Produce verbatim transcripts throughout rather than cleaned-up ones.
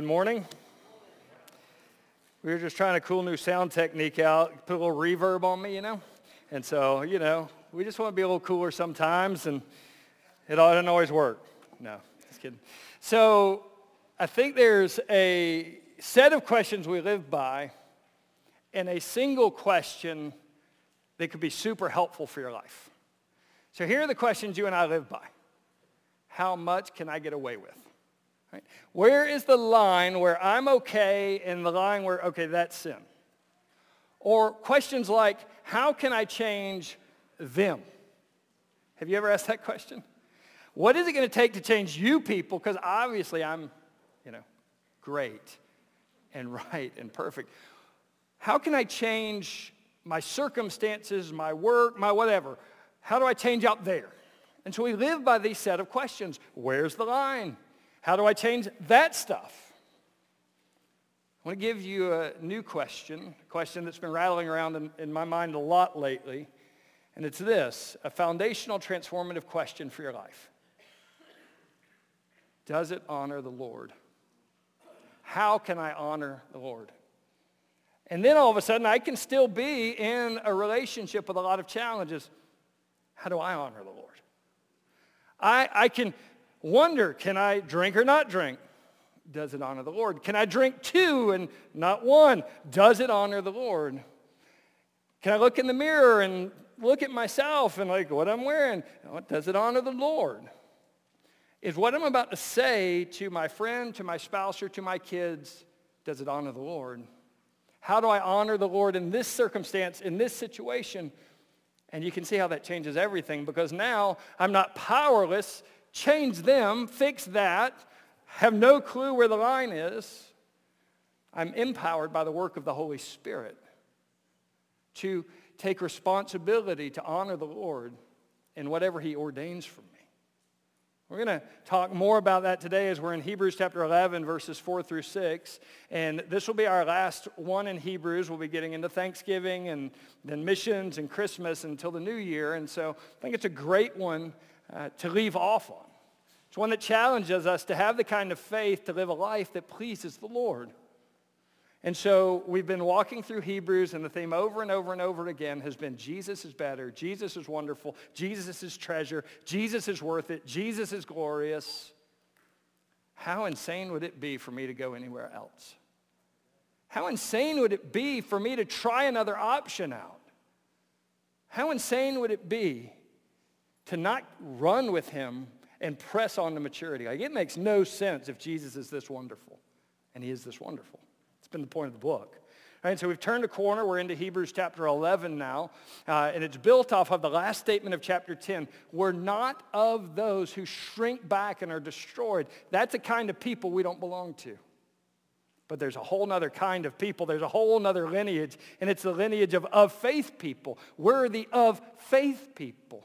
Good morning. We were just trying a cool new sound technique out, put a little reverb on me, you know? And so, you know, we just want to be a little cooler sometimes, and it doesn't always work. No, just kidding. So I think there's a set of questions we live by and a single question that could be super helpful for your life. So here are the questions you and I live by. How much can I get away with? Right? Where is the line where I'm okay and the line where, okay, that's sin? Or questions like, how can I change them? Have you ever asked that question? What is it going to take to change you people? Because obviously I'm, you know, great and right and perfect. How can I change my circumstances, my work, my whatever? How do I change out there? And so we live by these set of questions. Where's the line? How do I change that stuff? I want to give you a new question, a question that's been rattling around in, in my mind a lot lately, and it's this, a foundational transformative question for your life. Does it honor the Lord? How can I honor the Lord? And then all of a sudden, I can still be in a relationship with a lot of challenges. How do I honor the Lord? I, I can... Wonder, can I drink or not drink? Does it honor the Lord? Can I drink two and not one? Does it honor the Lord? Can I look in the mirror and look at myself and like what I'm wearing? Does it honor the Lord? Is what I'm about to say to my friend, to my spouse, or to my kids, does it honor the Lord? How do I honor the Lord in this circumstance, in this situation? And you can see how that changes everything, because now I'm not powerless. Change them, fix that, have no clue where the line is. I'm empowered by the work of the Holy Spirit to take responsibility to honor the Lord in whatever he ordains for me. We're going to talk more about that today as we're in Hebrews chapter eleven, verses four through six. And this will be our last one in Hebrews. We'll be getting into Thanksgiving and then missions and Christmas until the new year. And so I think it's a great one Uh, to leave off on. It's one that challenges us to have the kind of faith to live a life that pleases the Lord. And so we've been walking through Hebrews, and the theme over and over and over again has been Jesus is better, Jesus is wonderful, Jesus is treasure, Jesus is worth it, Jesus is glorious. How insane would it be for me to go anywhere else? How insane would it be for me to try another option out? How insane would it be to not run with him and press on to maturity? Like, it makes no sense if Jesus is this wonderful, and he is this wonderful. It's been the point of the book. All right, so we've turned a corner. We're into Hebrews chapter eleven now, uh, and it's built off of the last statement of chapter ten. We're not of those who shrink back and are destroyed. That's a kind of people we don't belong to. But there's a whole other kind of people. There's a whole other lineage, and it's the lineage of of faith people. We're the of faith people.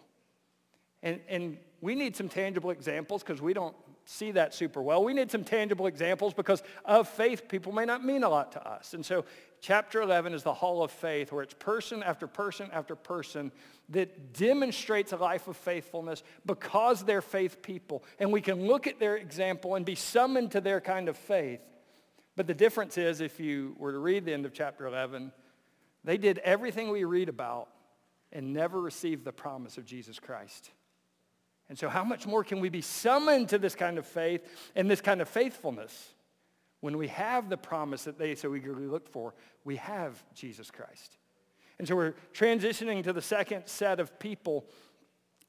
And, and we need some tangible examples because we don't see that super well. We need some tangible examples because of faith, people may not mean a lot to us. And so chapter eleven is the hall of faith, where it's person after person after person that demonstrates a life of faithfulness because they're faith people. And we can look at their example and be summoned to their kind of faith. But the difference is, if you were to read the end of chapter eleven, they did everything we read about and never received the promise of Jesus Christ. And so how much more can we be summoned to this kind of faith and this kind of faithfulness when we have the promise that they so eagerly look for? We have Jesus Christ. And so we're transitioning to the second set of people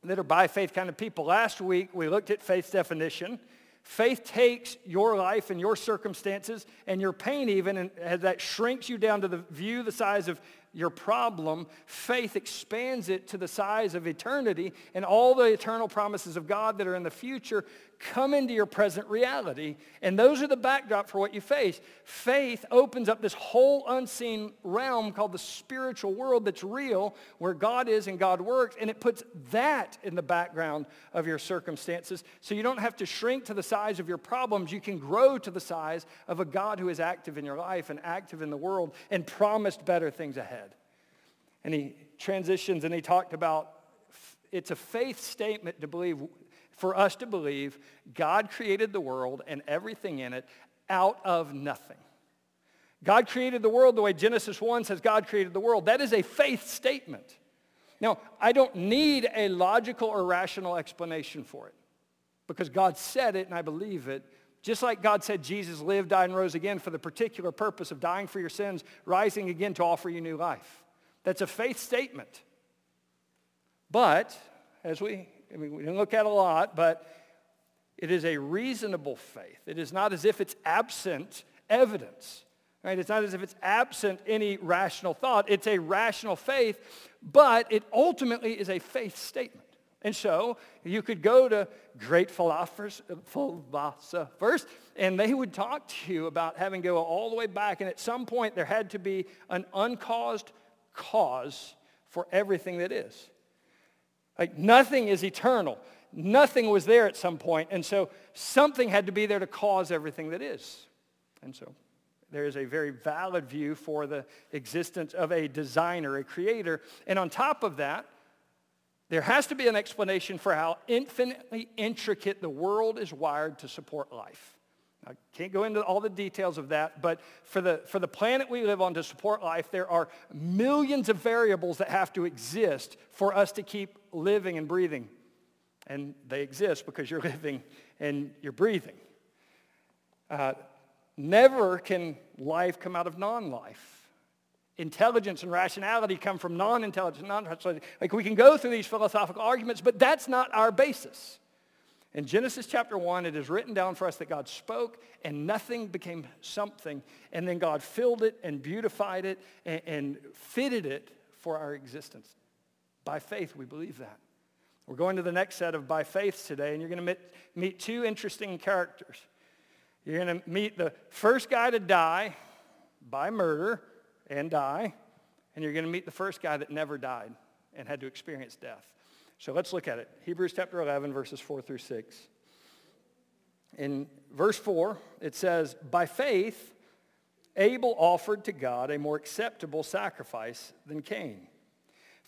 that are by faith kind of people. Last week, we looked at faith's definition. Faith takes your life and your circumstances and your pain even, and as that shrinks you down to the view the size of your problem, faith expands it to the size of eternity, and all the eternal promises of God that are in the future come into your present reality, and those are the backdrop for what you face. Faith opens up this whole unseen realm called the spiritual world that's real, where God is and God works, and it puts that in the background of your circumstances, so you don't have to shrink to the size of your problems. You can grow to the size of a God who is active in your life and active in the world and promised better things ahead. And he transitions, and he talked about it's a faith statement to believe, for us to believe God created the world and everything in it out of nothing. God created the world the way Genesis one says God created the world. That is a faith statement. Now, I don't need a logical or rational explanation for it because God said it and I believe it. Just like God said Jesus lived, died, and rose again for the particular purpose of dying for your sins, rising again to offer you new life. That's a faith statement. But, as we, I mean, we didn't look at a lot, but it is a reasonable faith. It is not as if it's absent evidence. Right? It's not as if it's absent any rational thought. It's a rational faith, but it ultimately is a faith statement. And so you could go to great philosophers, philosophers and they would talk to you about having to go all the way back, and at some point there had to be an uncaused cause for everything that is. Like nothing is eternal. Nothing was there at some point, and so something had to be there to cause everything that is. And so there is a very valid view for the existence of a designer, a creator. And on top of that, there has to be an explanation for how infinitely intricate the world is wired to support life. I can't go into all the details of that, but for the, for the planet we live on to support life, there are millions of variables that have to exist for us to keep living and breathing. And they exist because you're living and you're breathing. Uh, Never can life come out of non-life. Intelligence and rationality come from non-intelligence, non-rationality. Like we can go through these philosophical arguments, but that's not our basis. In Genesis chapter one, it is written down for us that God spoke and nothing became something, and then God filled it and beautified it and, and fitted it for our existence. By faith, we believe that. We're going to the next set of by faiths today, and you're going to meet, meet two interesting characters. You're going to meet the first guy to die by murder and die, and you're going to meet the first guy that never died and had to experience death. So let's look at it. Hebrews chapter eleven, verses four through six. In verse four, it says, by faith, Abel offered to God a more acceptable sacrifice than Cain,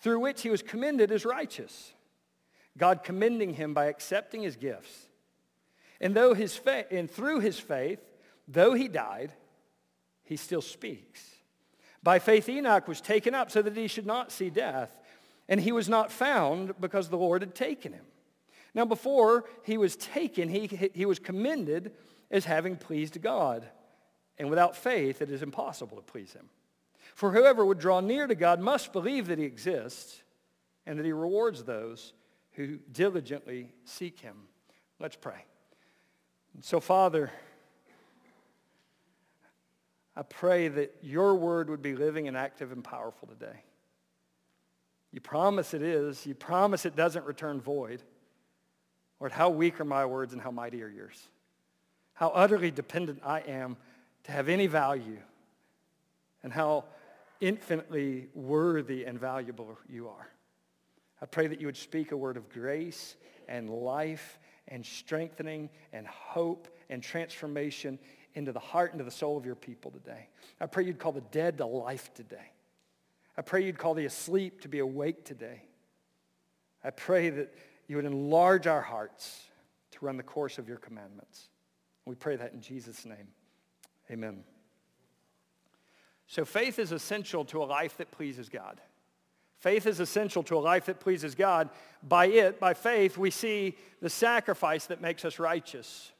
through which he was commended as righteous, God commending him by accepting his gifts. And, though his fa- and through his faith, though he died, he still speaks. By faith Enoch was taken up so that he should not see death, and he was not found because the Lord had taken him. Now before he was taken, he, he was commended as having pleased God. And without faith, it is impossible to please him. For whoever would draw near to God must believe that he exists and that he rewards those who diligently seek him. Let's pray. So, Father, I pray that your word would be living and active and powerful today. You promise it is. You promise it doesn't return void. Lord, how weak are my words and how mighty are yours. How utterly dependent I am to have any value, and how infinitely worthy and valuable you are. I pray that you would speak a word of grace and life and strengthening and hope and transformation into the heart and to the soul of your people today. I pray you'd call the dead to life today. I pray you'd call the asleep to be awake today. I pray that you would enlarge our hearts to run the course of your commandments. We pray that in Jesus' name. Amen. So faith is essential to a life that pleases God. Faith is essential to a life that pleases God. By it, by faith, we see the sacrifice that makes us righteous.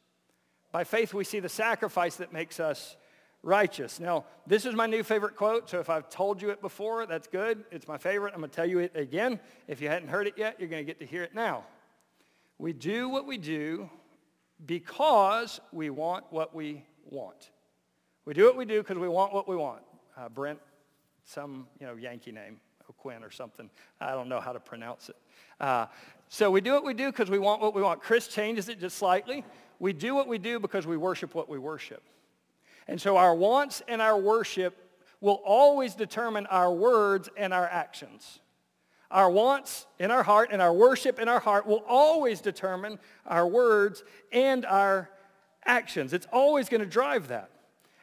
By faith, we see the sacrifice that makes us righteous. Now, this is my new favorite quote, so if I've told you it before, that's good. It's my favorite. I'm going to tell you it again. If you hadn't heard it yet, you're going to get to hear it now. We do what we do because we want what we want. We do what we do because we want what we want. Uh, Brent, some you know Yankee name. Quinn or something. I don't know how to pronounce it. Uh, so we do what we do because we want what we want. Chris changes it just slightly. We do what we do because we worship what we worship. And so our wants and our worship will always determine our words and our actions. Our wants in our heart and our worship in our heart will always determine our words and our actions. It's always going to drive that.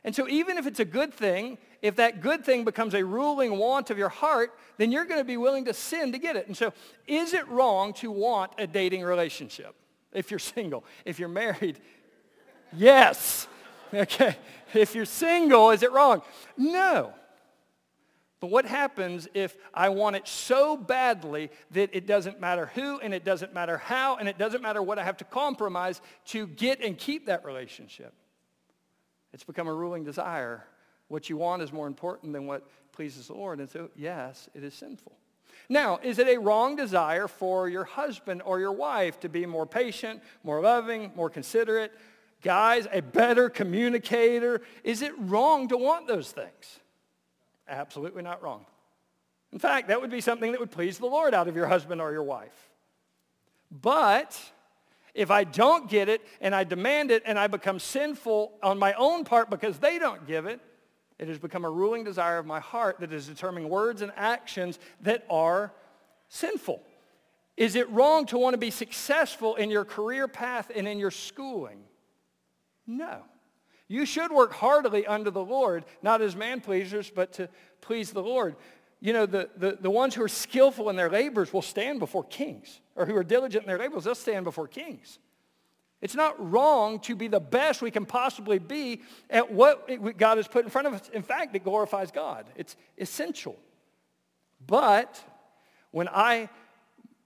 And so even if it's a good thing, if that good thing becomes a ruling want of your heart, then you're going to be willing to sin to get it. And so is it wrong to want a dating relationship if you're single? If you're married, yes. Okay, if you're single, is it wrong? No. But what happens if I want it so badly that it doesn't matter who, and it doesn't matter how, and it doesn't matter what I have to compromise to get and keep that relationship? It's become a ruling desire. What you want is more important than what pleases the Lord. And so, yes, it is sinful. Now, is it a wrong desire for your husband or your wife to be more patient, more loving, more considerate? Guys, a better communicator? Is it wrong to want those things? Absolutely not wrong. In fact, that would be something that would please the Lord out of your husband or your wife. But if I don't get it and I demand it and I become sinful on my own part because they don't give it, it has become a ruling desire of my heart that is determining words and actions that are sinful. Is it wrong to want to be successful in your career path and in your schooling? No. You should work heartily unto the Lord, not as man-pleasers, but to please the Lord. You know, the, the, the ones who are skillful in their labors will stand before kings, or who are diligent in their labors, they'll stand before kings. It's not wrong to be the best we can possibly be at what God has put in front of us. In fact, it glorifies God. It's essential. But when I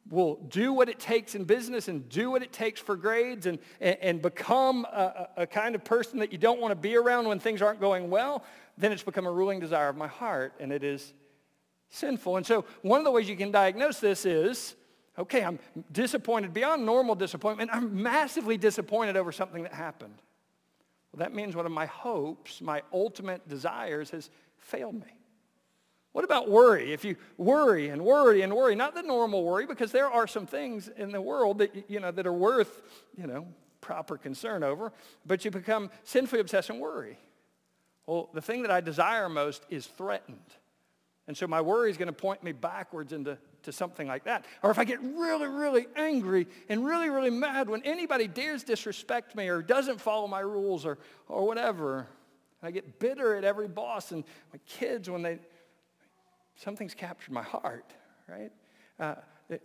will do what it takes in business and do what it takes for grades and, and, and become a, a kind of person that you don't want to be around when things aren't going well, then it's become a ruling desire of my heart, and it is sinful. And so one of the ways you can diagnose this is, okay, I'm disappointed beyond normal disappointment. I'm massively disappointed over something that happened. Well, that means one of my hopes, my ultimate desires, has failed me. What about worry? If you worry and worry and worry, not the normal worry, because there are some things in the world that, you know, that are worth, you know, proper concern over, but you become sinfully obsessed and worry. Well, the thing that I desire most is threatened. And so my worry is going to point me backwards into to something like that. Or if I get really, really angry and really, really mad when anybody dares disrespect me or doesn't follow my rules or, or whatever, and I get bitter at every boss and my kids when they, something's captured my heart, right? Uh,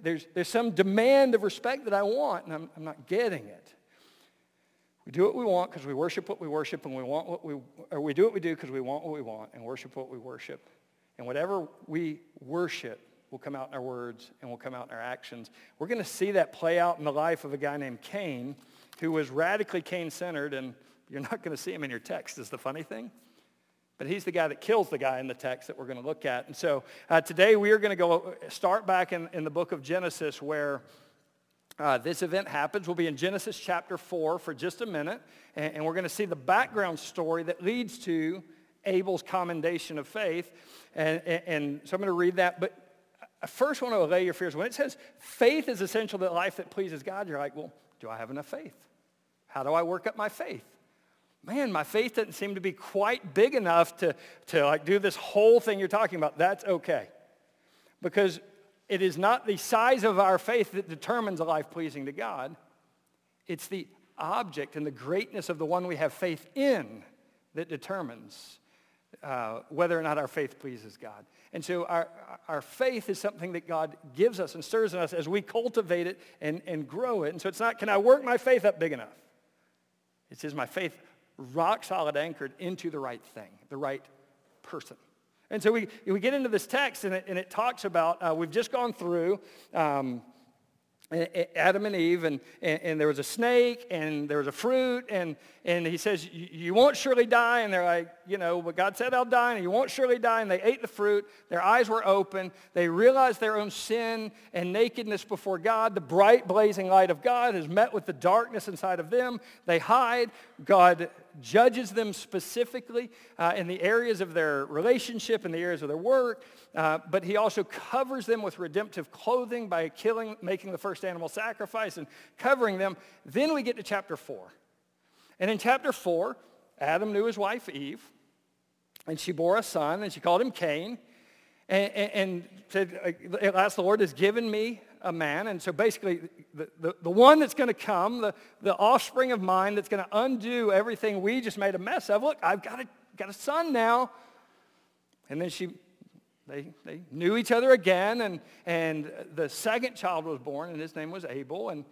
there's, there's some demand of respect that I want, and I'm, I'm not getting it. We do what we want because we worship what we worship, and we want what we, or we do what we do because we want what we want and worship what we worship. And whatever we worship will come out in our words and will come out in our actions. We're going to see that play out in the life of a guy named Cain, who was radically Cain-centered, and you're not going to see him in your text is the funny thing. But he's the guy that kills the guy in the text that we're going to look at. And so uh, today we are going to go start back in, in the book of Genesis where uh, this event happens. We'll be in Genesis chapter four for just a minute, and, and we're going to see the background story that leads to Abel's commendation of faith. And, and, and so I'm going to read that. But I first want to allay your fears. When it says faith is essential to the life that pleases God, you're like, well, do I have enough faith? How do I work up my faith? Man, my faith doesn't seem to be quite big enough to, to like do this whole thing you're talking about. That's okay. Because it is not the size of our faith that determines a life pleasing to God. It's the object and the greatness of the one we have faith in that determines Uh, whether or not our faith pleases God. And so our our faith is something that God gives us and stirs in us as we cultivate it and, and grow it. And so it's not, can I work my faith up big enough? It says my faith rock solid anchored into the right thing, the right person. And so we, we get into this text and it, and it talks about, uh, we've just gone through um, Adam and Eve, and, and, and there was a snake, and there was a fruit, and, and he says, you won't surely die, and they're like, you know, but God said I'll die, and you won't surely die, and they ate the fruit, their eyes were open, they realized their own sin and nakedness before God, the bright blazing light of God is met with the darkness inside of them, they hide, God judges them specifically uh, in the areas of their relationship, in the areas of their work, uh, but he also covers them with redemptive clothing by killing, making the first animal sacrifice and covering them. Then we get to chapter four. And in chapter four, Adam knew his wife Eve, and she bore a son, and she called him Cain, and, and, and said, at last the Lord has given me a man. And so basically the, the, the one that's going to come, the, the offspring of mine that's going to undo everything we just made a mess of, look, I've got a, got a son now. And then she, they, they knew each other again, and, and the second child was born, and his name was Abel. And,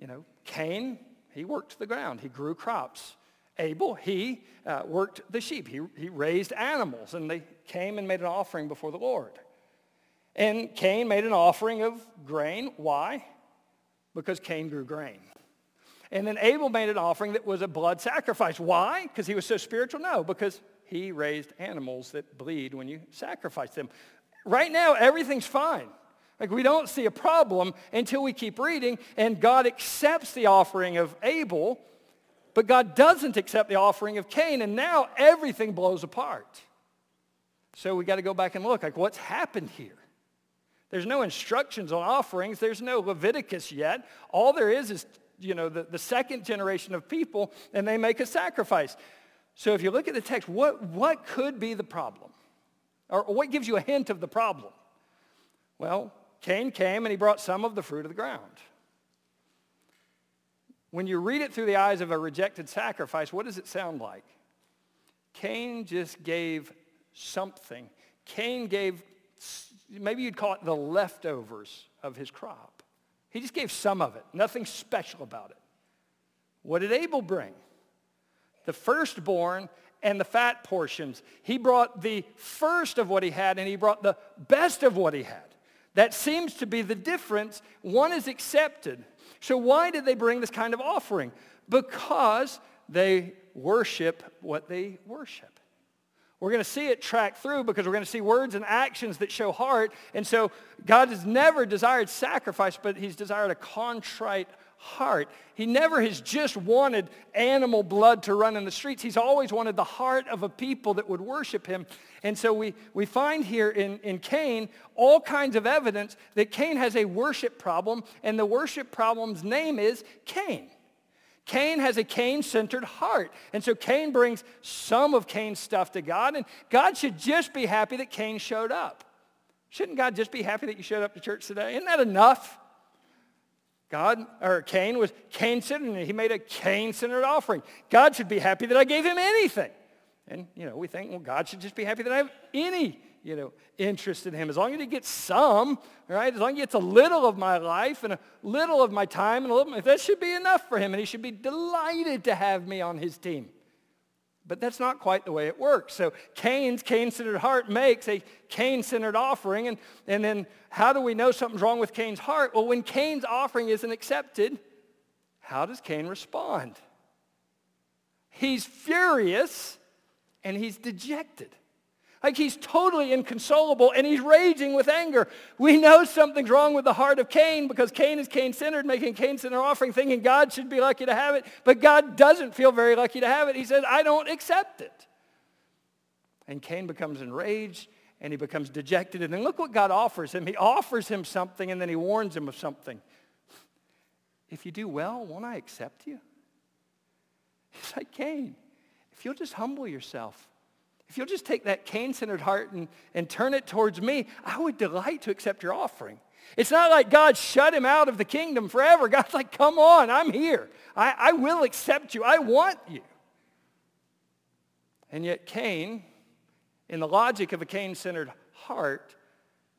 you know, Cain, he worked the ground. He grew crops. Abel, he uh, worked the sheep. He, he raised animals, and they came and made an offering before the Lord. And Cain made an offering of grain. Why? Because Cain grew grain. And then Abel made an offering that was a blood sacrifice. Why? Because he was so spiritual? No, because he raised animals that bleed when you sacrifice them. Right now, everything's fine. Like, we don't see a problem until we keep reading, and God accepts the offering of Abel, but God doesn't accept the offering of Cain, and now everything blows apart. So we got to go back and look, like, what's happened here? There's no instructions on offerings. There's no Leviticus yet. All there is is, you know, the, the second generation of people, and they make a sacrifice. So if you look at the text, what, what could be the problem? Or what gives you a hint of the problem? Well, Cain came and he brought some of the fruit of the ground. When you read it through the eyes of a rejected sacrifice, what does it sound like? Cain just gave something. Cain gave, maybe you'd call it the leftovers of his crop. He just gave some of it, nothing special about it. What did Abel bring? The firstborn and the fat portions. He brought the first of what he had, and he brought the best of what he had. That seems to be the difference. One is accepted. So why did they bring this kind of offering? Because they worship what they worship. We're going to see it track through, because we're going to see words and actions that show heart. And so God has never desired sacrifice, but he's desired a contrite heart. He never has just wanted animal blood to run in the streets. He's always wanted the heart of a people that would worship him. And so we, we find here in, in Cain all kinds of evidence that Cain has a worship problem, and the worship problem's name is Cain. Cain has a Cain-centered heart. And so Cain brings some of Cain's stuff to God, and God should just be happy that Cain showed up. Shouldn't God just be happy that you showed up to church today? Isn't that enough? God, or Cain was Cain-centered, and he made a Cain-centered offering. God should be happy that I gave him anything. And, you know, we think, well, God should just be happy that I have any, you know, interest in him. As long as he gets some, right? As long as he gets a little of my life and a little of my time and a little, that should be enough for him, and he should be delighted to have me on his team. But that's not quite the way it works. So Cain's Cain-centered heart makes a Cain-centered offering. And, and then how do we know something's wrong with Cain's heart? Well, when Cain's offering isn't accepted, how does Cain respond? He's furious, and he's dejected. Like, he's totally inconsolable, and he's raging with anger. We know something's wrong with the heart of Cain, because Cain is Cain-centered, making Cain-centered offering, thinking God should be lucky to have it, but God doesn't feel very lucky to have it. He says, I don't accept it. And Cain becomes enraged, and he becomes dejected. And then look what God offers him. He offers him something, and then he warns him of something. If you do well, won't I accept you? He's like, Cain, if you'll just humble yourself, if you'll just take that Cain-centered heart and, and turn it towards me, I would delight to accept your offering. It's not like God shut him out of the kingdom forever. God's like, come on, I'm here. I, I will accept you. I want you. And yet Cain, in the logic of a Cain-centered heart,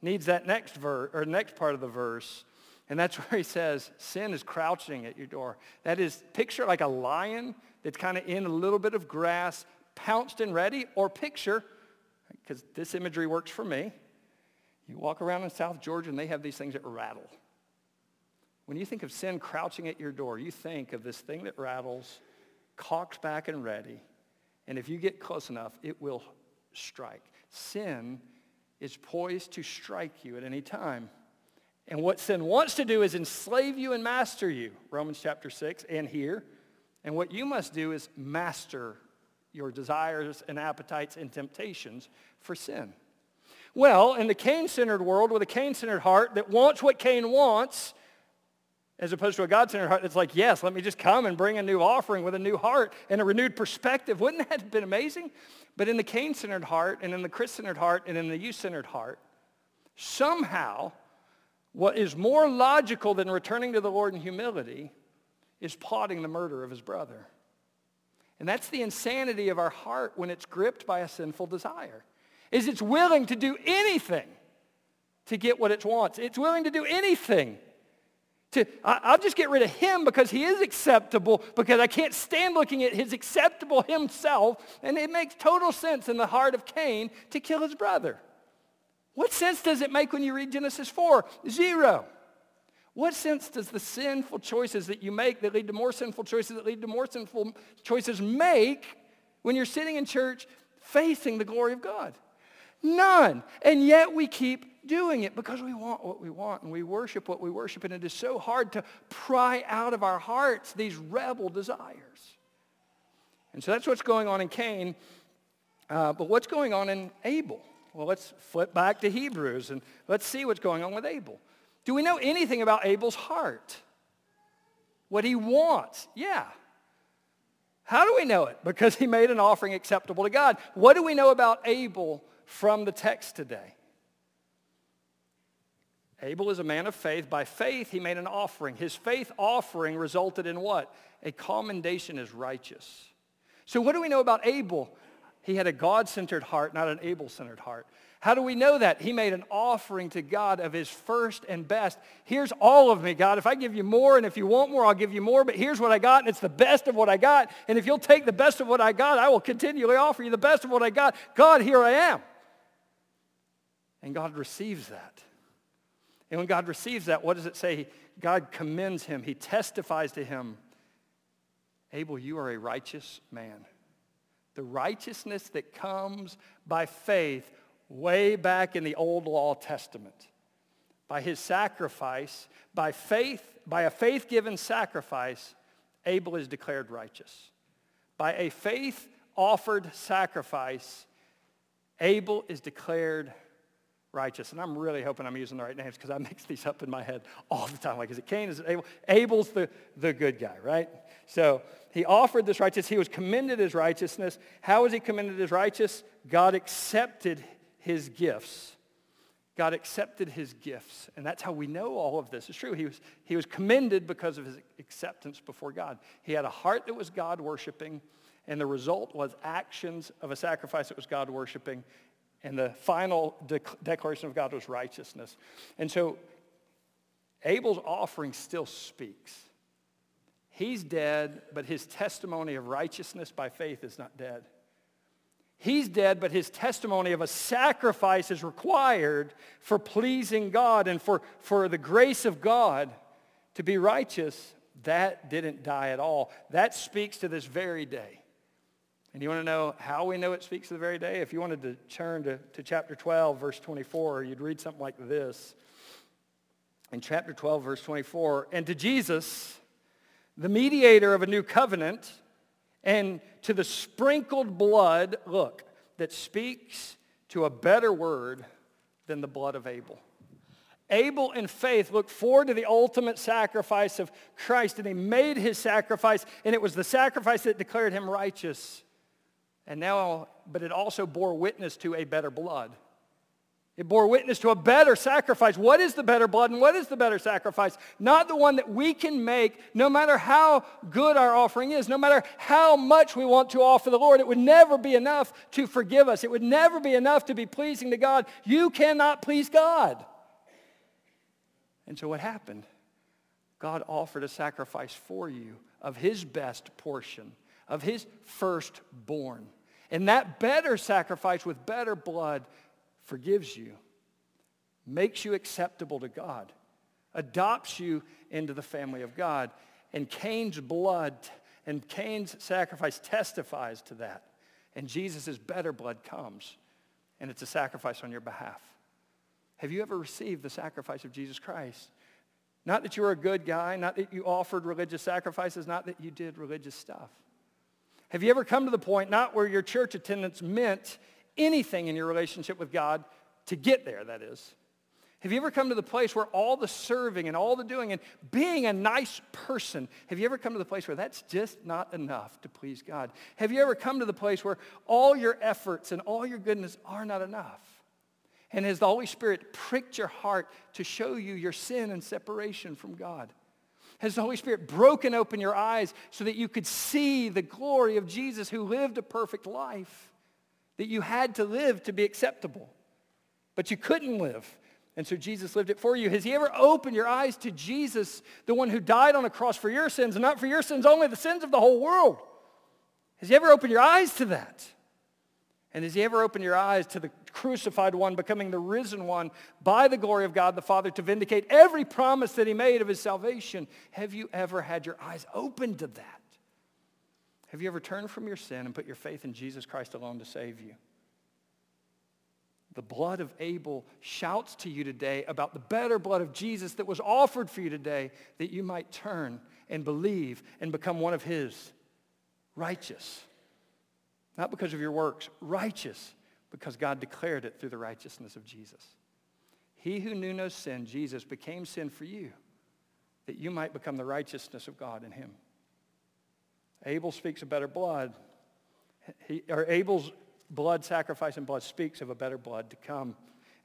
needs that next verse, or next part of the verse. And that's where he says, sin is crouching at your door. That is, picture like a lion that's kind of in a little bit of grass, pounced and ready, or picture, because this imagery works for me, you walk around in South Georgia and they have these things that rattle. When you think of sin crouching at your door, you think of this thing that rattles, cocked back and ready, and if you get close enough, it will strike. Sin is poised to strike you at any time. And what sin wants to do is enslave you and master you, Romans chapter six and here. And what you must do is master your desires and appetites and temptations for sin. Well, in the Cain-centered world, with a Cain-centered heart that wants what Cain wants, as opposed to a God-centered heart that's like, yes, let me just come and bring a new offering with a new heart and a renewed perspective. Wouldn't that have been amazing? But in the Cain-centered heart, and in the Chris-centered heart, and in the you-centered heart, somehow what is more logical than returning to the Lord in humility is plotting the murder of his brother. And that's the insanity of our heart when it's gripped by a sinful desire, is it's willing to do anything to get what it wants. It's willing to do anything To, I, I'll just get rid of him because he is acceptable, because I can't stand looking at his acceptable himself. And it makes total sense in the heart of Cain to kill his brother. What sense does it make when you read Genesis four? Zero. What sense does the sinful choices that you make that lead to more sinful choices that lead to more sinful choices make when you're sitting in church facing the glory of God? None. And yet we keep doing it because we want what we want and we worship what we worship, and it is so hard to pry out of our hearts these rebel desires. And so that's what's going on in Cain. Uh, but what's going on in Abel? Well, let's flip back to Hebrews and let's see what's going on with Abel. Do we know anything about Abel's heart? What he wants? Yeah. How do we know it? Because he made an offering acceptable to God. What do we know about Abel from the text today? Abel is a man of faith. By faith, he made an offering. His faith offering resulted in what? A commendation as righteous. So what do we know about Abel? He had a God-centered heart, not an Abel-centered heart. How do we know that? He made an offering to God of his first and best. Here's all of me, God. If I give you more, and if you want more, I'll give you more. But here's what I got, and it's the best of what I got. And if you'll take the best of what I got, I will continually offer you the best of what I got. God, here I am. And God receives that. And when God receives that, what does it say? God commends him. He testifies to him, Abel, you are a righteous man. The righteousness that comes by faith way back in the Old Law Testament. By his sacrifice, by faith, by a faith-given sacrifice, Abel is declared righteous. By a faith-offered sacrifice, Abel is declared righteous. And I'm really hoping I'm using the right names because I mix these up in my head all the time. Like, is it Cain? Is it Abel? Abel's the, the good guy, right? So he offered this righteousness. He was commended as righteousness. How was he commended as righteous? God accepted his gifts. God accepted his gifts. And that's how we know all of this is true. He was, he was commended because of his acceptance before God. He had a heart that was God-worshiping, and the result was actions of a sacrifice that was God-worshiping, and the final de- declaration of God was righteousness. And so Abel's offering still speaks. He's dead, but his testimony of righteousness by faith is not dead. He's dead, but his testimony of a sacrifice is required for pleasing God and for, for the grace of God to be righteous. That didn't die at all. That speaks to this very day. And you want to know how we know it speaks to the very day? If you wanted to turn to, to chapter twelve, verse twenty-four, you'd read something like this. In chapter twelve, verse twenty-four, and to Jesus, the mediator of a new covenant, and to the sprinkled blood, look, that speaks to a better word than the blood of Abel. Abel in faith looked forward to the ultimate sacrifice of Christ, and he made his sacrifice, and it was the sacrifice that declared him righteous. And now, but it also bore witness to a better blood. It bore witness to a better sacrifice. What is the better blood and what is the better sacrifice? Not the one that we can make, no matter how good our offering is, no matter how much we want to offer the Lord. It would never be enough to forgive us. It would never be enough to be pleasing to God. You cannot please God. And so what happened? God offered a sacrifice for you of his best portion, of his firstborn. And that better sacrifice with better blood forgives you, makes you acceptable to God, adopts you into the family of God. And Cain's blood and Cain's sacrifice testifies to that. And Jesus' better blood comes, and it's a sacrifice on your behalf. Have you ever received the sacrifice of Jesus Christ? Not that you were a good guy, not that you offered religious sacrifices, not that you did religious stuff. Have you ever come to the point, not where your church attendance meant anything in your relationship with God to get there, that is. Have you ever come to the place where all the serving and all the doing and being a nice person, have you ever come to the place where that's just not enough to please God? Have you ever come to the place where all your efforts and all your goodness are not enough? And has the Holy Spirit pricked your heart to show you your sin and separation from God? Has the Holy Spirit broken open your eyes so that you could see the glory of Jesus, who lived a perfect life that you had to live to be acceptable, but you couldn't live? And so Jesus lived it for you. Has he ever opened your eyes to Jesus, the one who died on a cross for your sins, and not for your sins only, the sins of the whole world? Has he ever opened your eyes to that? And has he ever opened your eyes to the crucified one becoming the risen one by the glory of God the Father to vindicate every promise that he made of his salvation? Have you ever had your eyes opened to that? Have you ever turned from your sin and put your faith in Jesus Christ alone to save you? The blood of Abel shouts to you today about the better blood of Jesus that was offered for you today, that you might turn and believe and become one of his. Righteous. Not because of your works. Righteous because God declared it through the righteousness of Jesus. He who knew no sin, Jesus, became sin for you, that you might become the righteousness of God in him. Abel speaks of better blood. He, or Abel's blood sacrifice and blood speaks of a better blood to come.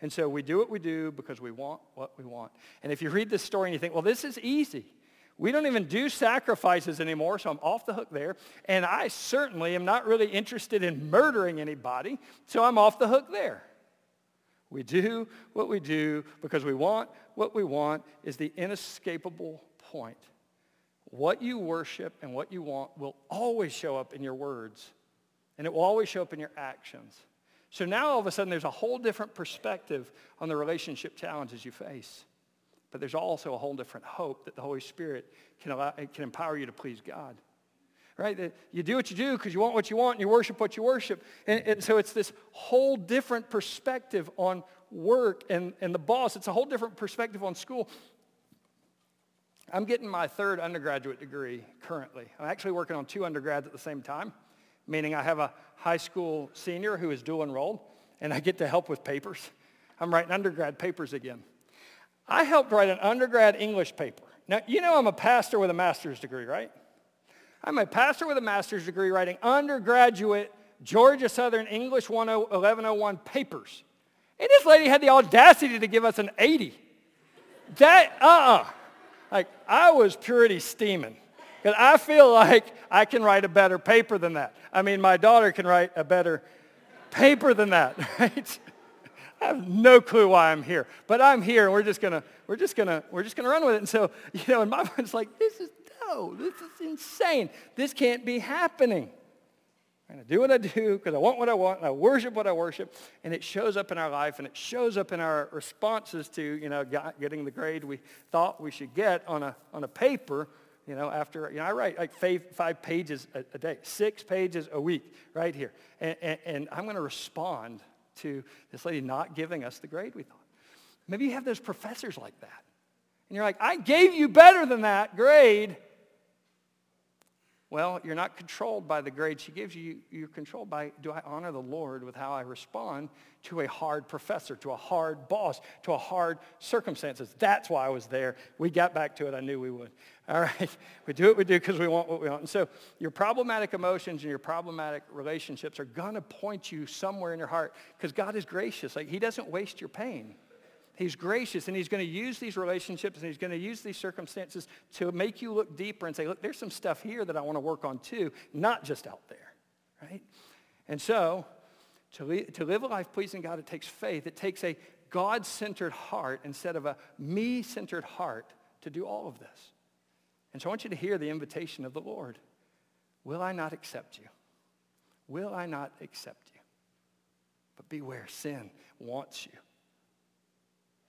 And so we do what we do because we want what we want. And if you read this story and you think, well, this is easy. We don't even do sacrifices anymore, so I'm off the hook there. And I certainly am not really interested in murdering anybody, so I'm off the hook there. We do what we do because we want what we want is the inescapable point. What you worship and what you want will always show up in your words, and it will always show up in your actions. So now all of a sudden there's a whole different perspective on the relationship challenges you face. But there's also a whole different hope that the Holy Spirit can allow, can empower you to please God. Right? That you do what you do because you want what you want and you worship what you worship. And, and so it's this whole different perspective on work and, and the boss. It's a whole different perspective on school. I'm getting my third undergraduate degree currently. I'm actually working on two undergrads at the same time, meaning I have a high school senior who is dual enrolled, and I get to help with papers. I'm writing undergrad papers again. I helped write an undergrad English paper. Now, you know I'm a pastor with a master's degree, right? I'm a pastor with a master's degree writing undergraduate Georgia Southern English eleven oh one papers. And this lady had the audacity to give us an eighty. That, uh-uh. Like, I was purity steaming because I feel like I can write a better paper than that. I mean, my daughter can write a better paper than that, right? I have no clue why I'm here, but I'm here, and we're just gonna, we're just gonna, we're just gonna run with it. And so, you know, in my mind, it's like, this is no, this is insane. This can't be happening. I'm gonna do what I do because I want what I want, and I worship what I worship, and it shows up in our life, and it shows up in our responses to, you know, getting the grade we thought we should get on a on a paper. You know, after, you know, I write like five, five pages a, a day, six pages a week, right here, and, and, and I'm gonna respond to this lady not giving us the grade we thought. Maybe you have those professors like that, and you're like, I gave you better than that grade. Well, you're not controlled by the grade she gives you. You're controlled by, do I honor the Lord with how I respond to a hard professor, to a hard boss, to a hard circumstances? That's why I was there. We got back to it. I knew we would. All right. We do what we do because we want what we want. And so your problematic emotions and your problematic relationships are going to point you somewhere in your heart because God is gracious. Like, he doesn't waste your pain. He's gracious, and he's going to use these relationships, and he's going to use these circumstances to make you look deeper and say, look, there's some stuff here that I want to work on too, not just out there, right? And so to, le- to live a life pleasing God, it takes faith. It takes a God-centered heart instead of a me-centered heart to do all of this. And so I want you to hear the invitation of the Lord. Will I not accept you? Will I not accept you? But beware, sin wants you.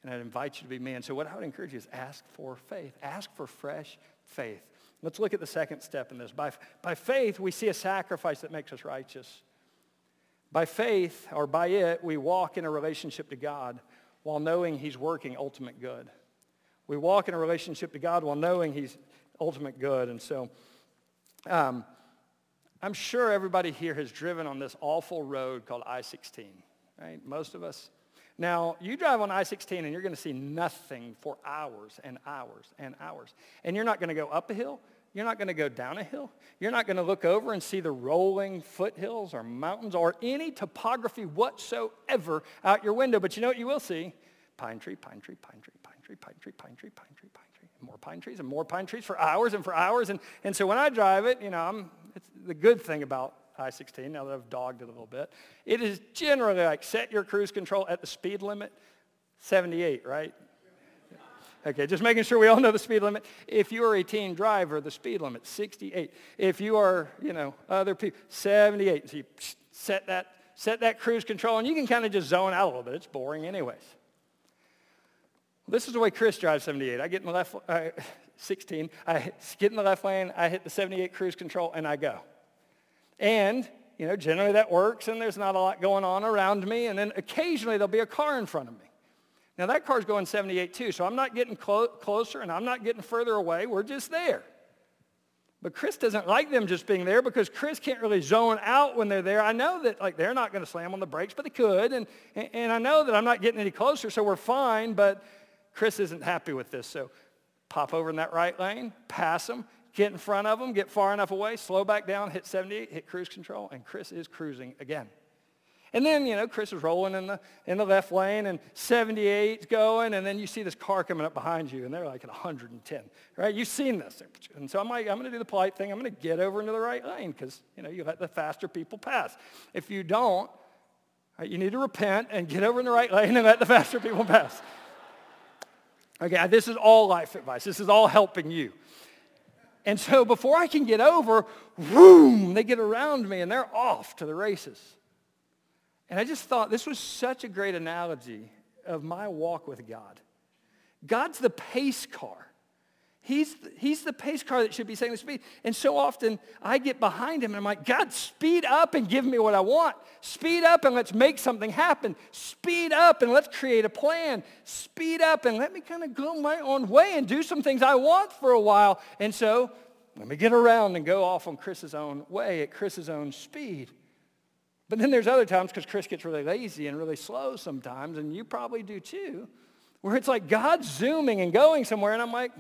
And I'd invite you to be me. And so what I would encourage you is ask for faith. Ask for fresh faith. Let's look at the second step in this. By, by faith, we see a sacrifice that makes us righteous. By faith, or by it, we walk in a relationship to God while knowing he's working ultimate good. We walk in a relationship to God while knowing he's ultimate good. And so um, I'm sure everybody here has driven on this awful road called I sixteen, right? Most of us. Now, you drive on I sixteen, and you're going to see nothing for hours and hours and hours. And you're not going to go up a hill. You're not going to go down a hill. You're not going to look over and see the rolling foothills or mountains or any topography whatsoever out your window. But you know what you will see? Pine tree, pine tree, pine tree, pine tree, pine tree, pine tree, pine tree, pine tree, and more pine trees and more pine trees for hours and for hours. And, and so when I drive it, you know, I'm, it's the good thing about I sixteen, now that I've dogged it a little bit, it is generally like set your cruise control at the speed limit. seventy-eight, right? Okay, just making sure we all know the speed limit. If you are a teen driver, the speed limit's sixty-eight. If you are, you know, other people, seventy-eight. So you set that, set that cruise control, and you can kind of just zone out a little bit. It's boring anyways. This is the way Chris drives seventy-eight. I get in the left, uh, sixteen. I get in the left lane, I hit the seventy-eight cruise control, and I go. And, you know, generally that works, and there's not a lot going on around me, and then occasionally there'll be a car in front of me. Now, that car's going seventy-eight too, so I'm not getting clo- closer, and I'm not getting further away. We're just there. But Chris doesn't like them just being there because Chris can't really zone out when they're there. I know that, like, they're not going to slam on the brakes, but they could, and, and I know that I'm not getting any closer, so we're fine, but Chris isn't happy with this, so pop over in that right lane, pass them, get in front of them, get far enough away, slow back down, hit seventy-eight, hit cruise control, and Chris is cruising again. And then, you know, Chris is rolling in the in the left lane, and seventy-eight's going, and then you see this car coming up behind you, and they're like at one hundred ten, right? You've seen this. And so I'm like, I'm going to do the polite thing. I'm going to get over into the right lane because, you know, you let the faster people pass. If you don't, right, you need to repent and get over in the right lane and let the faster people pass. Okay, this is all life advice. This is all helping you. And so before I can get over, whoom, they get around me, and they're off to the races. And I just thought this was such a great analogy of my walk with God. God's the pace car. He's, he's the pace car that should be setting the speed. And so often I get behind him and I'm like, God, speed up and give me what I want. Speed up and let's make something happen. Speed up and let's create a plan. Speed up and let me kind of go my own way and do some things I want for a while. And so let me get around and go off on Chris's own way at Chris's own speed. But then there's other times, because Chris gets really lazy and really slow sometimes, and you probably do too, where it's like God's zooming and going somewhere, and I'm like,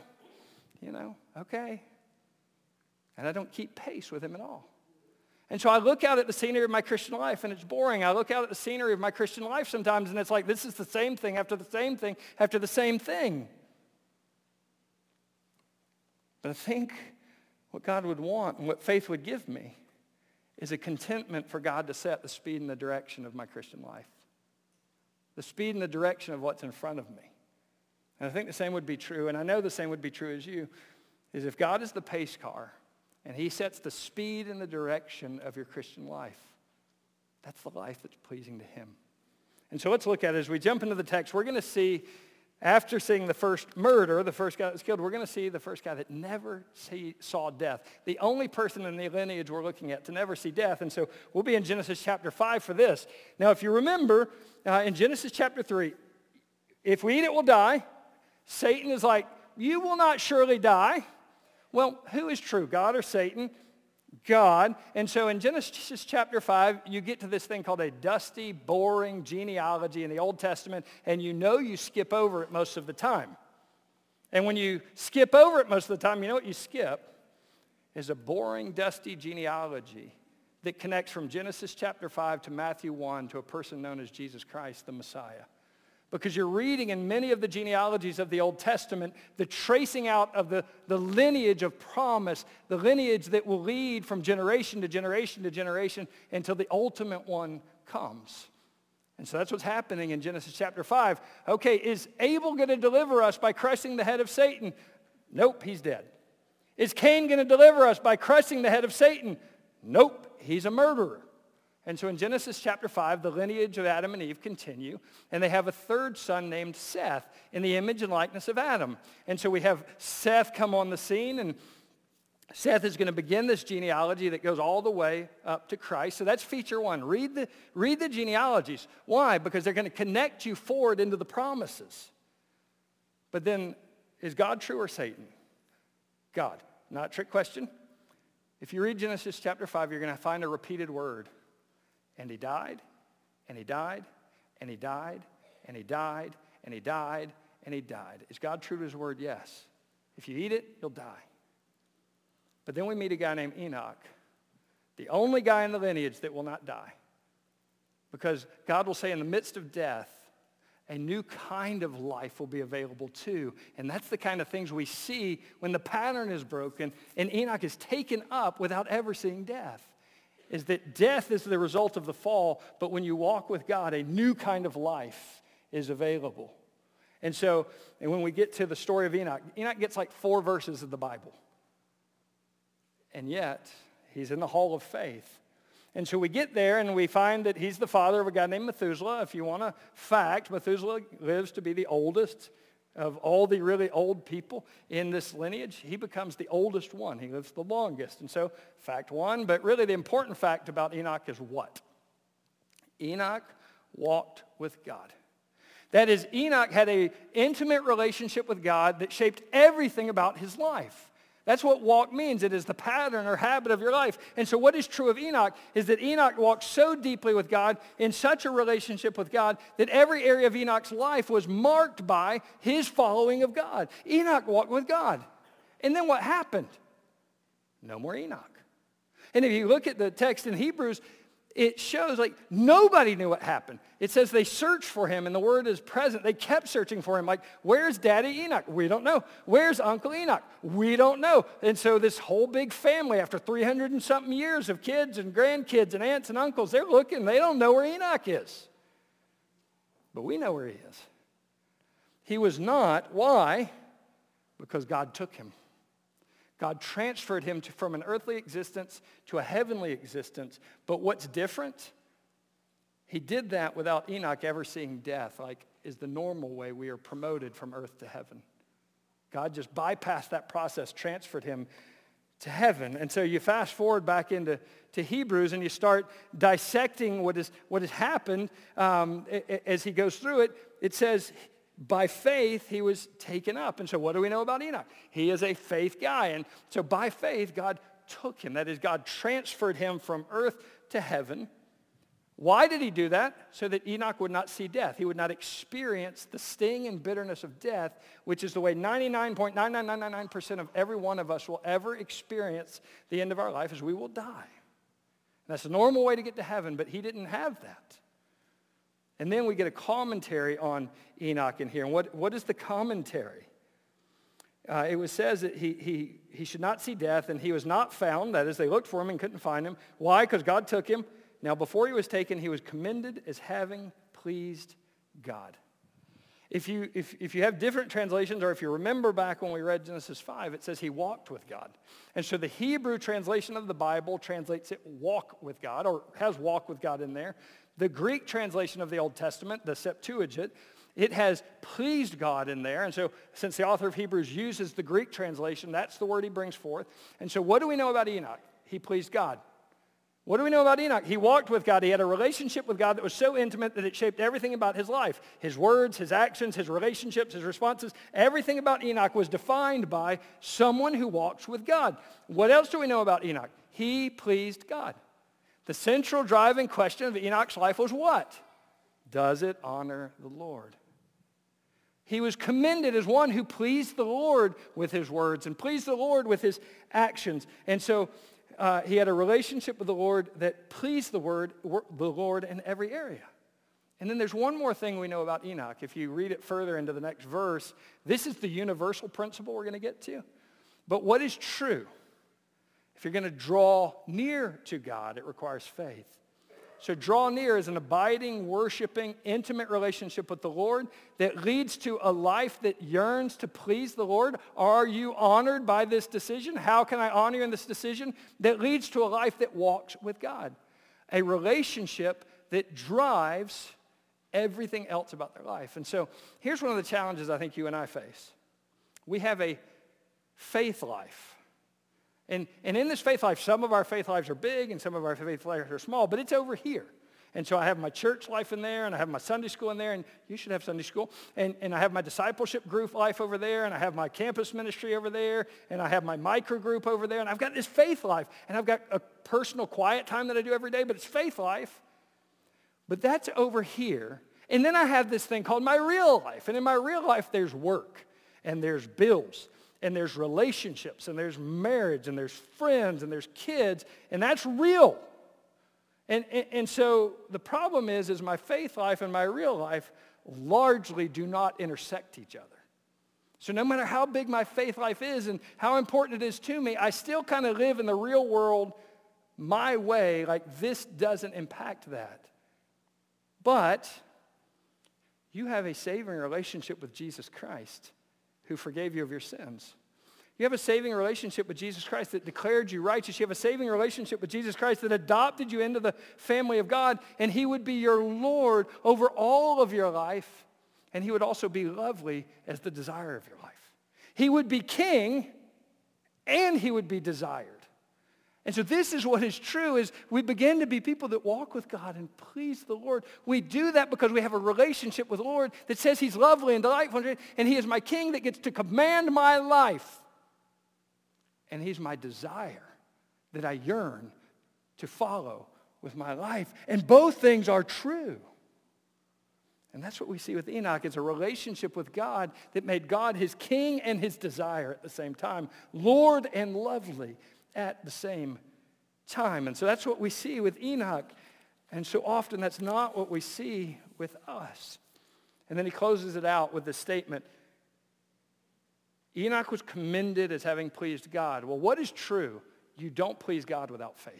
you know, okay. And I don't keep pace with him at all. And so I look out at the scenery of my Christian life, and it's boring. I look out at the scenery of my Christian life sometimes, and it's like, this is the same thing after the same thing after the same thing. But I think what God would want and what faith would give me is a contentment for God to set the speed and the direction of my Christian life, the speed and the direction of what's in front of me. And I think the same would be true, and I know the same would be true as you, is if God is the pace car and he sets the speed and the direction of your Christian life, that's the life that's pleasing to him. And so let's look at it. As we jump into the text, we're going to see, after seeing the first murder, the first guy that was killed, we're going to see the first guy that never see, saw death, the only person in the lineage we're looking at to never see death. And so we'll be in Genesis chapter five for this. Now, if you remember, uh, in Genesis chapter three, if we eat it, we'll die. Satan is like, you will not surely die. Well, who is true, God or Satan? God. And so in Genesis chapter five, you get to this thing called a dusty, boring genealogy in the Old Testament, and you know you skip over it most of the time. And when you skip over it most of the time, you know what you skip is a boring, dusty genealogy that connects from Genesis chapter five to Matthew one to a person known as Jesus Christ, the Messiah. Because you're reading in many of the genealogies of the Old Testament the tracing out of the, the lineage of promise, the lineage that will lead from generation to generation to generation until the ultimate one comes. And so that's what's happening in Genesis chapter five. Okay, is Abel going to deliver us by crushing the head of Satan? Nope, he's dead. Is Cain going to deliver us by crushing the head of Satan? Nope, he's a murderer. And so in Genesis chapter five, the lineage of Adam and Eve continue, and they have a third son named Seth in the image and likeness of Adam. And so we have Seth come on the scene, and Seth is going to begin this genealogy that goes all the way up to Christ. So that's feature one. Read the, read the genealogies. Why? Because they're going to connect you forward into the promises. But then, is God true or Satan? God. Not a trick question. If you read Genesis chapter five, you're going to find a repeated word. And he died, and he died, and he died, and he died, and he died, and he died. Is God true to his word? Yes. If you eat it, you'll die. But then we meet a guy named Enoch, the only guy in the lineage that will not die. Because God will say in the midst of death, a new kind of life will be available too. And that's the kind of things we see when the pattern is broken and Enoch is taken up without ever seeing death. Is that death is the result of the fall, but when you walk with God, a new kind of life is available. And so, and when we get to the story of Enoch, Enoch gets like four verses of the Bible. And yet, he's in the hall of faith. And so we get there and we find that he's the father of a guy named Methuselah. If you want a fact, Methuselah lives to be the oldest of all the really old people in this lineage. He becomes the oldest one. He lives the longest. And so, fact one, but really the important fact about Enoch is what? Enoch walked with God. That is, Enoch had an intimate relationship with God that shaped everything about his life. That's what walk means. It is the pattern or habit of your life. And so what is true of Enoch is that Enoch walked so deeply with God, in such a relationship with God, that every area of Enoch's life was marked by his following of God. Enoch walked with God. And then what happened? No more Enoch. And if you look at the text in Hebrews, it shows like nobody knew what happened. It says they searched for him, and the word is present. They kept searching for him. Like, where's Daddy Enoch? We don't know. Where's Uncle Enoch? We don't know. And so this whole big family, after three hundred and something years of kids and grandkids and aunts and uncles, they're looking. They don't know where Enoch is. But we know where he is. He was not. Why? Because God took him. God transferred him to, from an earthly existence to a heavenly existence. But what's different? He did that without Enoch ever seeing death, like is the normal way we are promoted from earth to heaven. God just bypassed that process, transferred him to heaven. And so you fast forward back into to Hebrews and you start dissecting what is what has happened um, as he goes through it. It says, by faith, he was taken up. And so what do we know about Enoch? He is a faith guy. And so by faith, God took him. That is, God transferred him from earth to heaven. Why did he do that? So that Enoch would not see death. He would not experience the sting and bitterness of death, which is the way ninety-nine point nine nine nine nine nine percent of every one of us will ever experience the end of our life, is we will die. And that's the normal way to get to heaven, but he didn't have that. And then we get a commentary on Enoch in here. And what, what is the commentary? Uh, it was says that he, he, he should not see death, and he was not found. That is, they looked for him and couldn't find him. Why? Because God took him. Now, before he was taken, he was commended as having pleased God. If you, if, if you have different translations, or if you remember back when we read Genesis five, it says he walked with God. And so the Hebrew translation of the Bible translates it walk with God, or has walk with God in there. The Greek translation of the Old Testament, the Septuagint, it has pleased God in there. And so since the author of Hebrews uses the Greek translation, that's the word he brings forth. And so what do we know about Enoch? He pleased God. What do we know about Enoch? He walked with God. He had a relationship with God that was so intimate that it shaped everything about his life. His words, his actions, his relationships, his responses, everything about Enoch was defined by someone who walks with God. What else do we know about Enoch? He pleased God. The central driving question of Enoch's life was what? Does it honor the Lord? He was commended as one who pleased the Lord with his words and pleased the Lord with his actions. And so uh, he had a relationship with the Lord that pleased the, word, the Lord in every area. And then there's one more thing we know about Enoch. If you read it further into the next verse, this is the universal principle we're going to get to. But what is true? If you're going to draw near to God, it requires faith. So draw near is an abiding, worshiping, intimate relationship with the Lord that leads to a life that yearns to please the Lord. Are you honored by this decision? How can I honor you in this decision? That leads to a life that walks with God. A relationship that drives everything else about their life. And so here's one of the challenges I think you and I face. We have a faith life. And, and in this faith life, some of our faith lives are big and some of our faith lives are small, but it's over here. And so I have my church life in there, and I have my Sunday school in there, and you should have Sunday school. And, and I have my discipleship group life over there, and I have my campus ministry over there, and I have my micro group over there, and I've got this faith life, and I've got a personal quiet time that I do every day, but it's faith life. But that's over here. And then I have this thing called my real life. And in my real life, there's work, and there's bills, and there's relationships, and there's marriage, and there's friends, and there's kids, and that's real. And, and, and so the problem is, is my faith life and my real life largely do not intersect each other. So no matter how big my faith life is and how important it is to me, I still kind of live in the real world my way, like this doesn't impact that. But You have a saving relationship with Jesus Christ who forgave you of your sins. You have a saving relationship with Jesus Christ that declared you righteous. You have a saving relationship with Jesus Christ that adopted you into the family of God, and he would be your Lord over all of your life, and he would also be lovely as the desire of your life. He would be king, and he would be desired. And so this is what is true, is we begin to be people that walk with God and please the Lord. We do that because we have a relationship with the Lord that says he's lovely and delightful, and he is my king that gets to command my life. And he's my desire that I yearn to follow with my life. And both things are true. And that's what we see with Enoch. It's a relationship with God that made God his king and his desire at the same time, Lord and lovely at the same time. And so that's what we see with Enoch. And so often that's not what we see with us. And then he closes it out with this statement, Enoch was commended as having pleased God. Well, what is true? You don't please God without faith.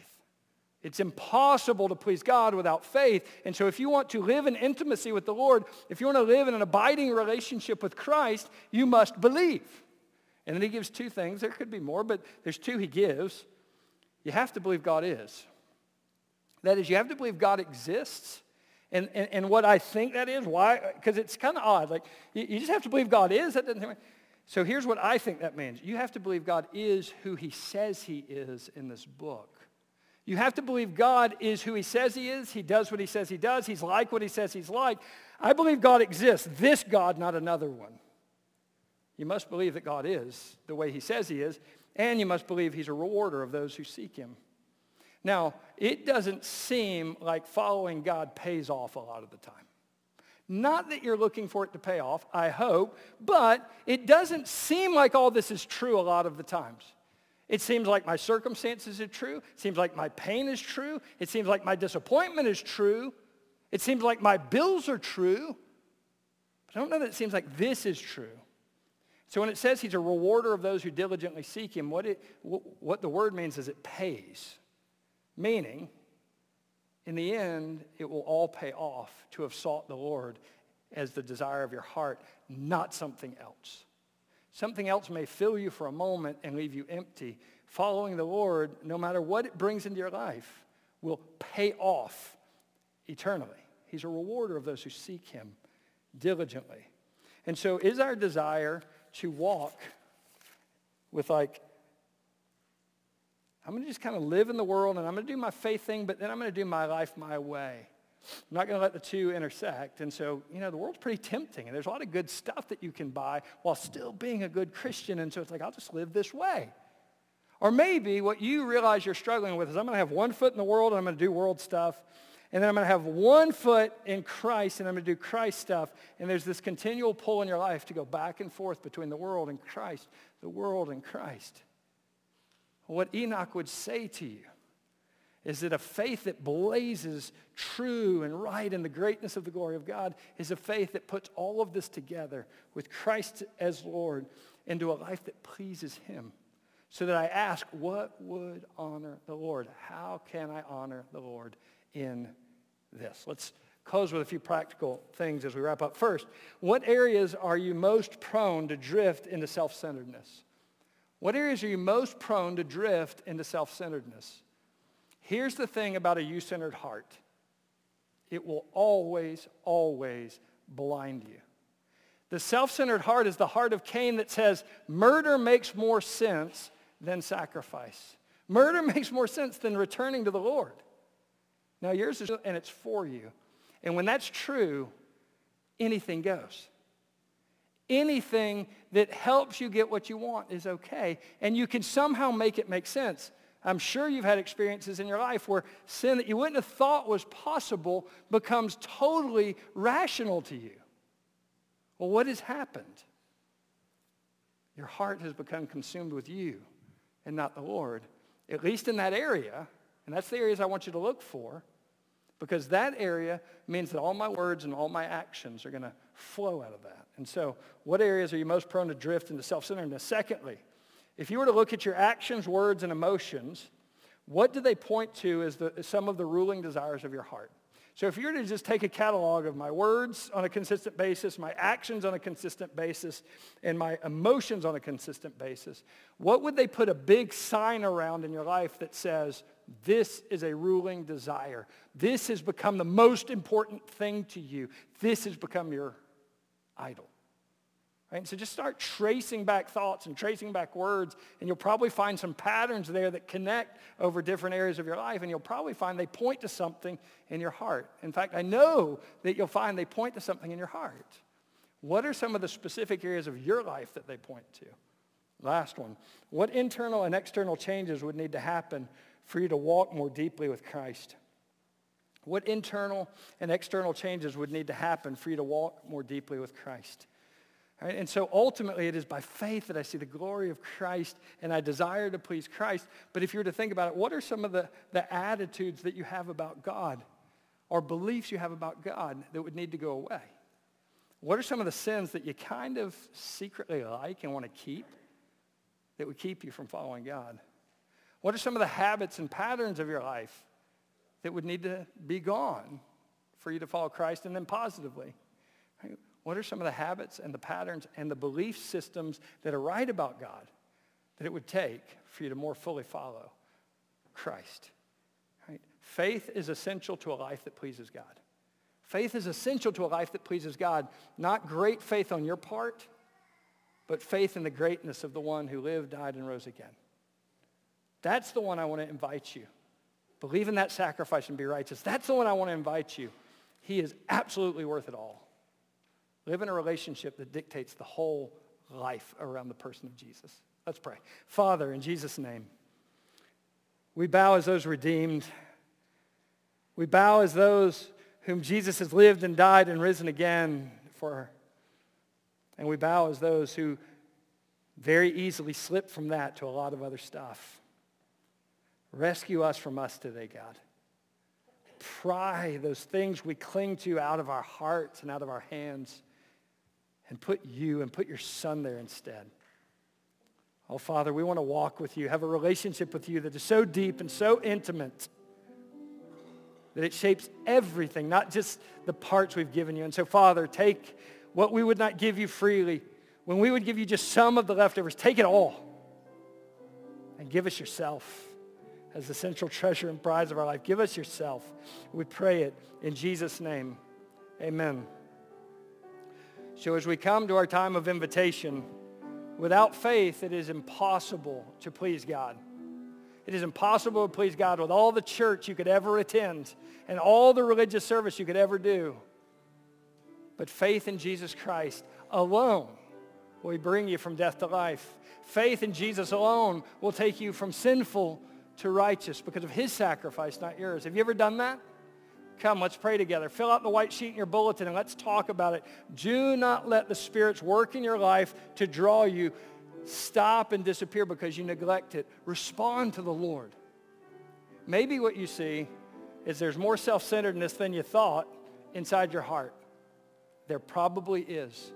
It's impossible to please God without faith. And so if you want to live in intimacy with the Lord, if you want to live in an abiding relationship with Christ, you must believe. And then he gives two things. There could be more, but there's two he gives. You have to believe God is. That is, you have to believe God exists. And, and, and what I think that is, why? Because it's kind of odd. Like, you, you just have to believe God is. That doesn't... So here's what I think that means. You have to believe God is who he says he is in this book. You have to believe God is who he says he is. He does what he says he does. He's like what he says he's like. I believe God exists, this God, not another one. You must believe that God is the way he says he is, and you must believe he's a rewarder of those who seek him. Now, it doesn't seem like following God pays off a lot of the time. Not that you're looking for it to pay off, I hope, but it doesn't seem like all this is true a lot of the times. It seems like my circumstances are true. It seems like my pain is true. It seems like my disappointment is true. It seems like my bills are true. But I don't know that it seems like this is true. So when it says he's a rewarder of those who diligently seek him, what, it, what the word means is it pays, meaning in the end, it will all pay off to have sought the Lord as the desire of your heart, not something else. Something else may fill you for a moment and leave you empty. Following the Lord, no matter what it brings into your life, will pay off eternally. He's a rewarder of those who seek him diligently. And so is our desire to walk with like, I'm going to just kind of live in the world, and I'm going to do my faith thing, but then I'm going to do my life my way. I'm not going to let the two intersect. And so, you know, the world's pretty tempting, and there's a lot of good stuff that you can buy while still being a good Christian. And so it's like, I'll just live this way. Or maybe what you realize you're struggling with is I'm going to have one foot in the world, and I'm going to do world stuff. And then I'm going to have one foot in Christ, and I'm going to do Christ stuff. And there's this continual pull in your life to go back and forth between the world and Christ, the world and Christ. What Enoch would say to you is that a faith that blazes true and right in the greatness of the glory of God is a faith that puts all of this together with Christ as Lord into a life that pleases him. So that I ask, what would honor the Lord? How can I honor the Lord in this? Let's close with a few practical things as we wrap up. First, what areas are you most prone to drift into self-centeredness? What areas are you most prone to drift into self-centeredness? Here's the thing about a you-centered heart. It will always, always blind you. The self-centered heart is the heart of Cain that says, murder makes more sense than sacrifice. Murder makes more sense than returning to the Lord. Now yours is, and it's for you. And when that's true, anything goes. Anything that helps you get what you want is okay, and you can somehow make it make sense. I'm sure you've had experiences in your life where sin that you wouldn't have thought was possible becomes totally rational to you. Well, what has happened? Your heart has become consumed with you and not the Lord, at least in that area, and that's the areas I want you to look for, because that area means that all my words and all my actions are going to flow out of that. And so what areas are you most prone to drift into self-centeredness? Secondly, if you were to look at your actions, words, and emotions, what do they point to as, the, as some of the ruling desires of your heart? So if you're to just take a catalog of my words on a consistent basis, my actions on a consistent basis, and my emotions on a consistent basis, what would they put a big sign around in your life that says, this is a ruling desire? This has become the most important thing to you. This has become your idol. Right? So just start tracing back thoughts and tracing back words, and you'll probably find some patterns there that connect over different areas of your life, and you'll probably find they point to something in your heart. In fact, I know that you'll find they point to something in your heart. What are some of the specific areas of your life that they point to? Last one. What internal and external changes would need to happen for you to walk more deeply with Christ? What internal and external changes would need to happen for you to walk more deeply with Christ? Right? And so ultimately, it is by faith that I see the glory of Christ and I desire to please Christ. But if you were to think about it, what are some of the, the attitudes that you have about God or beliefs you have about God that would need to go away? What are some of the sins that you kind of secretly like and want to keep that would keep you from following God? What are some of the habits and patterns of your life that would need to be gone for you to follow Christ and then positively? Right? What are some of the habits and the patterns and the belief systems that are right about God that it would take for you to more fully follow Christ? Right? Faith is essential to a life that pleases God. Faith is essential to a life that pleases God, not great faith on your part, but faith in the greatness of the one who lived, died, and rose again. That's the one I want to invite you. Believe in that sacrifice and be righteous. That's the one I want to invite you. He is absolutely worth it all. Live in a relationship that dictates the whole life around the person of Jesus. Let's pray. Father, in Jesus' name, we bow as those redeemed. We bow as those whom Jesus has lived and died and risen again for. And we bow as those who very easily slip from that to a lot of other stuff. Rescue us from us today, God. Pry those things we cling to out of our hearts and out of our hands, and put you and put your son there instead. Oh, Father, we want to walk with you, have a relationship with you that is so deep and so intimate that it shapes everything, not just the parts we've given you. And so, Father, take what we would not give you freely. When we would give you just some of the leftovers, take it all and give us yourself as the central treasure and prize of our life. Give us yourself. We pray it in Jesus' name. Amen. So as we come to our time of invitation, without faith, it is impossible to please God. It is impossible to please God with all the church you could ever attend and all the religious service you could ever do. But faith in Jesus Christ alone will bring you from death to life. Faith in Jesus alone will take you from sinful to righteous because of his sacrifice, not yours. Have you ever done that? Come, let's pray together. Fill out the white sheet in your bulletin and let's talk about it. Do not let the Spirit's work in your life to draw you stop and disappear because you neglect it. Respond to the Lord. Maybe what you see is there's more self-centeredness than you thought inside your heart. There probably is.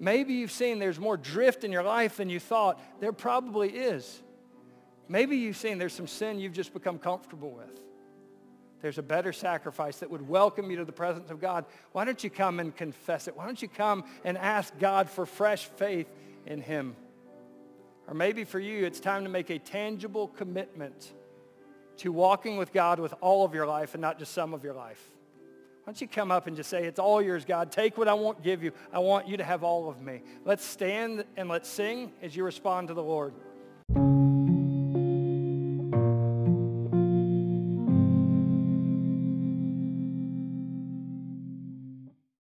Maybe you've seen there's more drift in your life than you thought. There probably is. Maybe you've seen there's some sin you've just become comfortable with. There's a better sacrifice that would welcome you to the presence of God. Why don't you come and confess it? Why don't you come and ask God for fresh faith in him? Or maybe for you, it's time to make a tangible commitment to walking with God with all of your life and not just some of your life. Why don't you come up and just say, it's all yours, God. Take what I won't give you. I want you to have all of me. Let's stand and let's sing as you respond to the Lord.